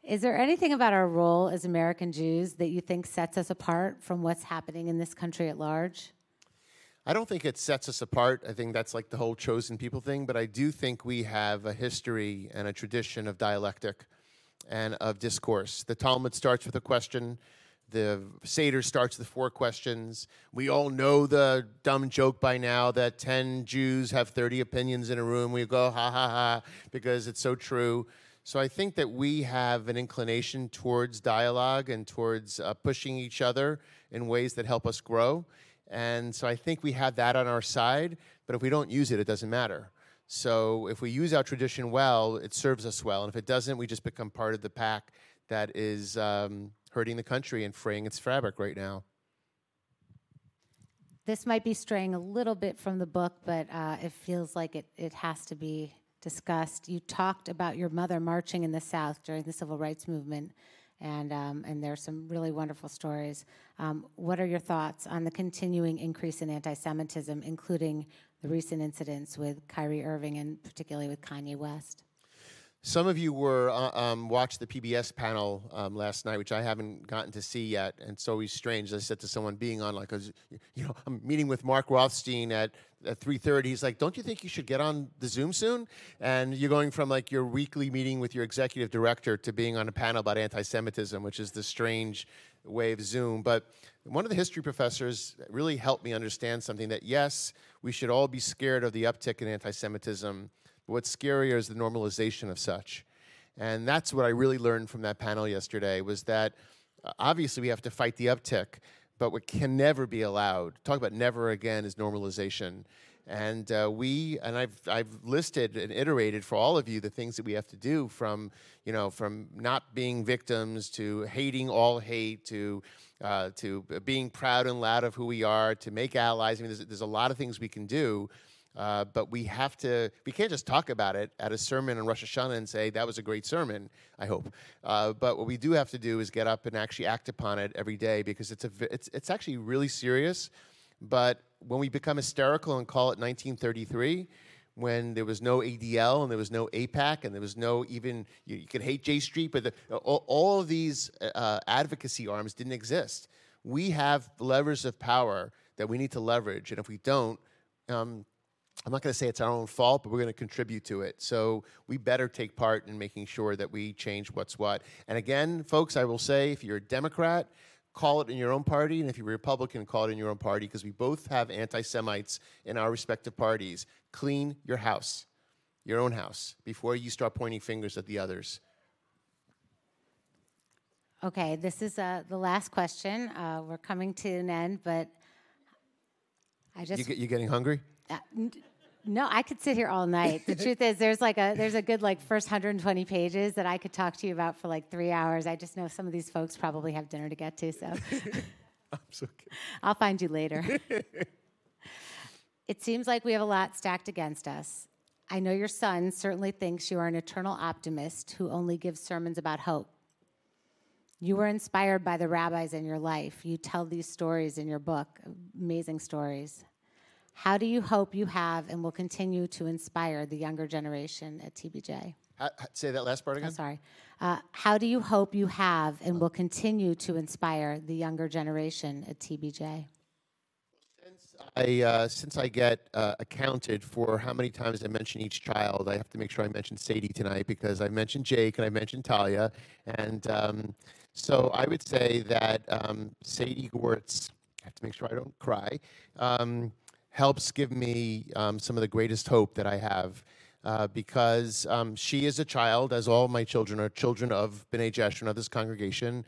Is there anything about our role as American Jews that you think sets us apart from what's happening in this country at large? I don't think it sets us apart. I think that's like the whole chosen people thing, but I do think we have a history and a tradition of dialectic and of discourse. The Talmud starts with a question. The Seder starts with four questions. We all know the dumb joke by now that 10 Jews have 30 opinions in a room. We go, ha, ha, ha, because it's so true. So I think that we have an inclination towards dialogue and towards pushing each other in ways that help us grow. And so I think we have that on our side, but if we don't use it, it doesn't matter. So if we use our tradition well, it serves us well. And if it doesn't, we just become part of the pack that is hurting the country and fraying its fabric right now. This might be straying a little bit from the book, but it feels like it has to be discussed. You talked about your mother marching in the South during the Civil Rights Movement, and there's some really wonderful stories. What are your thoughts on the continuing increase in anti-Semitism, including the recent incidents with Kyrie Irving and particularly with Kanye West? Some of you were watched the PBS panel last night, which I haven't gotten to see yet, and it's always strange. I said to someone being on, like, you know, I'm meeting with Mark Rothstein at 3:30, he's like, don't you think you should get on the Zoom soon? And you're going from like your weekly meeting with your executive director to being on a panel about anti-Semitism, which is the strange way of Zoom. But one of the history professors really helped me understand something, that yes, we should all be scared of the uptick in anti-Semitism. But what's scarier is the normalization of such. And that's what I really learned from that panel yesterday, was that obviously we have to fight the uptick, but what can never be allowed, talk about never again, is normalization. And I've listed and iterated for all of you the things that we have to do, from, you know, from not being victims to hating all hate to being proud and loud of who we are, to make allies. I mean, there's a lot of things we can do, but we can't just talk about it at a sermon on Rosh Hashanah and say, that was a great sermon, I hope. But what we do have to do is get up and actually act upon it every day, because it's actually really serious. But when we become hysterical and call it 1933, when there was no ADL and there was no AIPAC and there was no even, you could hate J Street, but all of these advocacy arms didn't exist. We have levers of power that we need to leverage, and if we don't, I'm not going to say it's our own fault, but we're going to contribute to it. So we better take part in making sure that we change what's what. And again, folks, I will say, if you're a Democrat, call it in your own party. And if you're a Republican, call it in your own party, because we both have anti-Semites in our respective parties. Clean your house, your own house, before you start pointing fingers at the others. Okay, this is the last question. We're coming to an end, but I just... You're getting hungry? No, I could sit here all night. The truth is, there's a good first 120 pages that I could talk to you about for 3 hours. I just know some of these folks probably have dinner to get to, so I'm so kidding. I'll find you later. It seems like we have a lot stacked against us. I know your son certainly thinks you are an eternal optimist who only gives sermons about hope. You were inspired by the rabbis in your life. You tell these stories in your book, amazing stories. How do you hope you have and will continue to inspire the younger generation at TBJ? Say that last part again. I'm sorry. How do you hope you have and will continue to inspire the younger generation at TBJ? Since I get accounted for how many times I mention each child, I have to make sure I mention Sadie tonight because I mentioned Jake and I mentioned Talia. And so I would say that Sadie Gewertz, I have to make sure I don't cry, helps give me some of the greatest hope that I have because she is a child, as all my children are children of B'nai Jeshrin, of this congregation.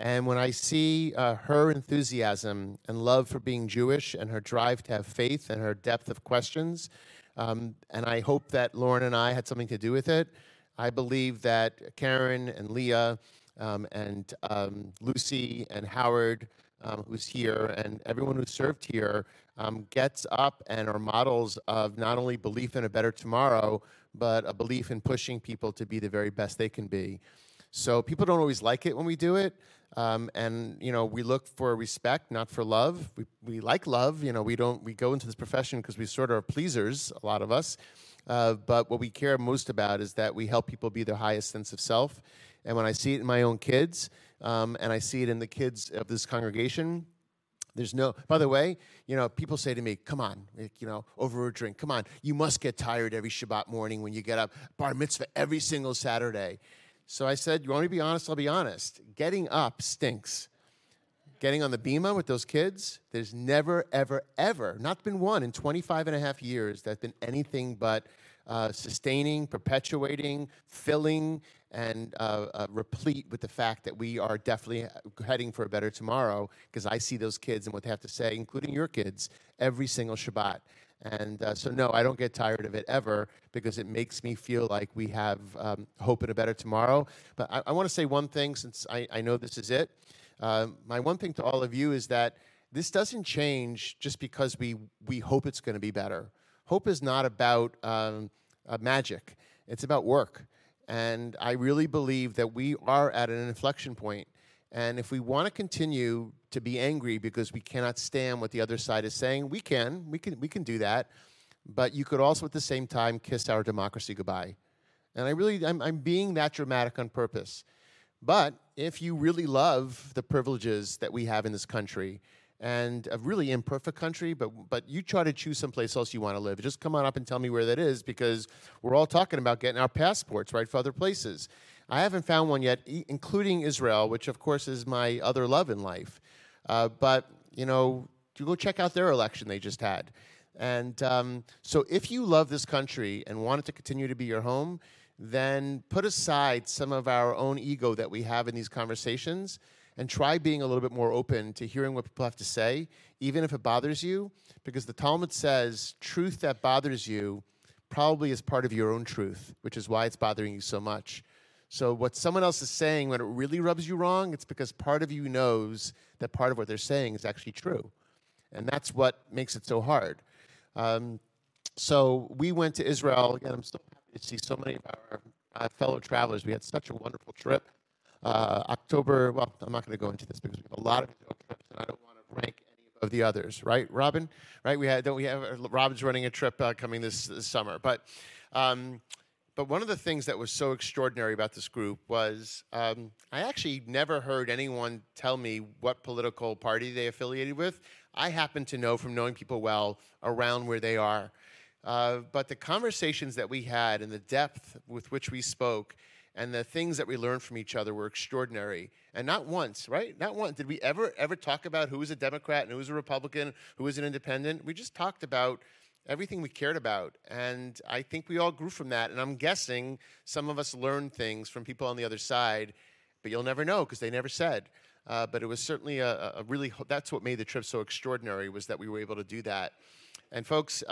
And when I see her enthusiasm and love for being Jewish and her drive to have faith and her depth of questions, and I hope that Lauren and I had something to do with it, I believe that Karen and Leah and Lucy and Howard, who's here, and everyone who served here gets up and are models of not only belief in a better tomorrow, but a belief in pushing people to be the very best they can be. So people don't always like it when we do it. And, you know, we look for respect, not for love. We like love. You know, we go into this profession because we sort of are pleasers, a lot of us. But what we care most about is that we help people be their highest sense of self. And when I see it in my own kids, and I see it in the kids of this congregation, there's no, by the way, you know, people say to me, come on, you know, over a drink, come on, you must get tired every Shabbat morning when you get up, bar mitzvah every single Saturday. So I said, you want me to be honest? I'll be honest. Getting up stinks. Getting on the bima with those kids, there's never, ever, ever, not been one in 25 and a half years that's been anything but sustaining, perpetuating, filling, and replete with the fact that we are definitely heading for a better tomorrow, because I see those kids and what they have to say, including your kids, every single Shabbat. And so, no, I don't get tired of it ever because it makes me feel like we have hope in a better tomorrow. But I want to say one thing since I know this is it. My one thing to all of you is that this doesn't change just because we hope it's going to be better. Hope is not about magic. It's about work. And I really believe that we are at an inflection point. And if we want to continue to be angry because we cannot stand what the other side is saying, we can do that. But you could also at the same time kiss our democracy goodbye. And I'm being that dramatic on purpose. But if you really love the privileges that we have in this country, and a really imperfect country, but you try to choose someplace else you want to live. Just come on up and tell me where that is, because we're all talking about getting our passports, right, for other places. I haven't found one yet, including Israel, which, of course, is my other love in life. But, you know, you go check out their election they just had. And so if you love this country and want it to continue to be your home, then put aside some of our own ego that we have in these conversations and try being a little bit more open to hearing what people have to say, even if it bothers you, because the Talmud says truth that bothers you probably is part of your own truth, which is why it's bothering you so much. So what someone else is saying, when it really rubs you wrong, it's because part of you knows that part of what they're saying is actually true. And that's what makes it so hard. So we went to Israel. Again, I'm so happy to see so many of our fellow travelers. We had such a wonderful trip. October, well, I'm not going to go into this because we have a lot of trips, and I don't want to rank any of the others, right, Robin? Right? Robin's running a trip coming this summer, but one of the things that was so extraordinary about this group was I actually never heard anyone tell me what political party they affiliated with. I happen to know from knowing people well around where they are, but the conversations that we had and the depth with which we spoke. And the things that we learned from each other were extraordinary. And not once, right? Not once did we ever talk about who was a Democrat and who was a Republican, who was an independent. We just talked about everything we cared about. And I think we all grew from that. And I'm guessing some of us learned things from people on the other side, but you'll never know because they never said. But it was certainly a really, that's what made the trip so extraordinary, was that we were able to do that. And folks,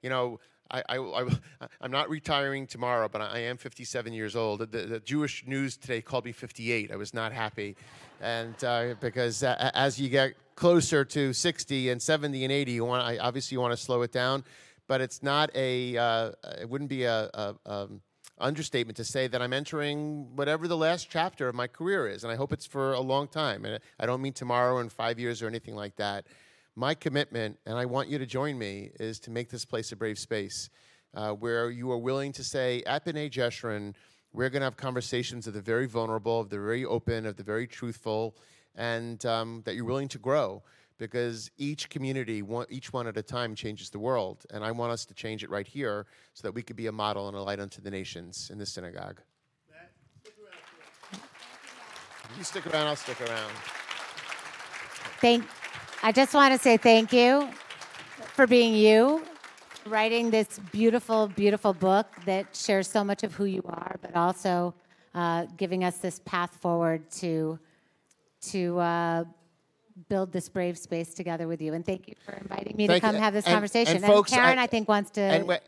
you know, I'm not retiring tomorrow, but I am 57 years old. The Jewish news today called me 58. I was not happy, and because as you get closer to 60 and 70 and 80, you obviously want to slow it down. But it's not it wouldn't be a understatement to say that I'm entering whatever the last chapter of my career is, and I hope it's for a long time. And I don't mean tomorrow and 5 years or anything like that. My commitment, and I want you to join me, is to make this place a brave space where you are willing to say, at B'nai Jeshrin, we're going to have conversations of the very vulnerable, of the very open, of the very truthful, and that you're willing to grow. because each community, each one at a time, changes the world. And I want us to change it right here so that we could be a model and a light unto the nations in this synagogue. Matt, stick around. You stick around, I'll stick around. I just want to say thank you for being you, writing this beautiful, beautiful book that shares so much of who you are, but also giving us this path forward to build this brave space together with you. And thank you for inviting me to come have this conversation. And folks, Karen, I think, wants to...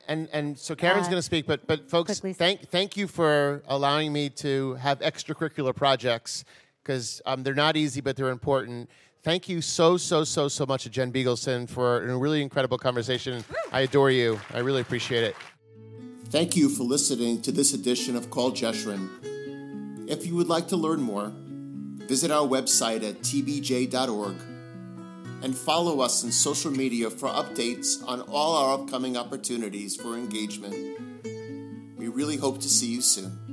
So Karen's going to speak, but folks, thank you for allowing me to have extracurricular projects, because they're not easy, but they're important. Thank you so much to Jen Beaglesen for a really incredible conversation. I adore you. I really appreciate it. Thank you for listening to this edition of Call Jeshurun. If you would like to learn more, visit our website at tbj.org and follow us on social media for updates on all our upcoming opportunities for engagement. We really hope to see you soon.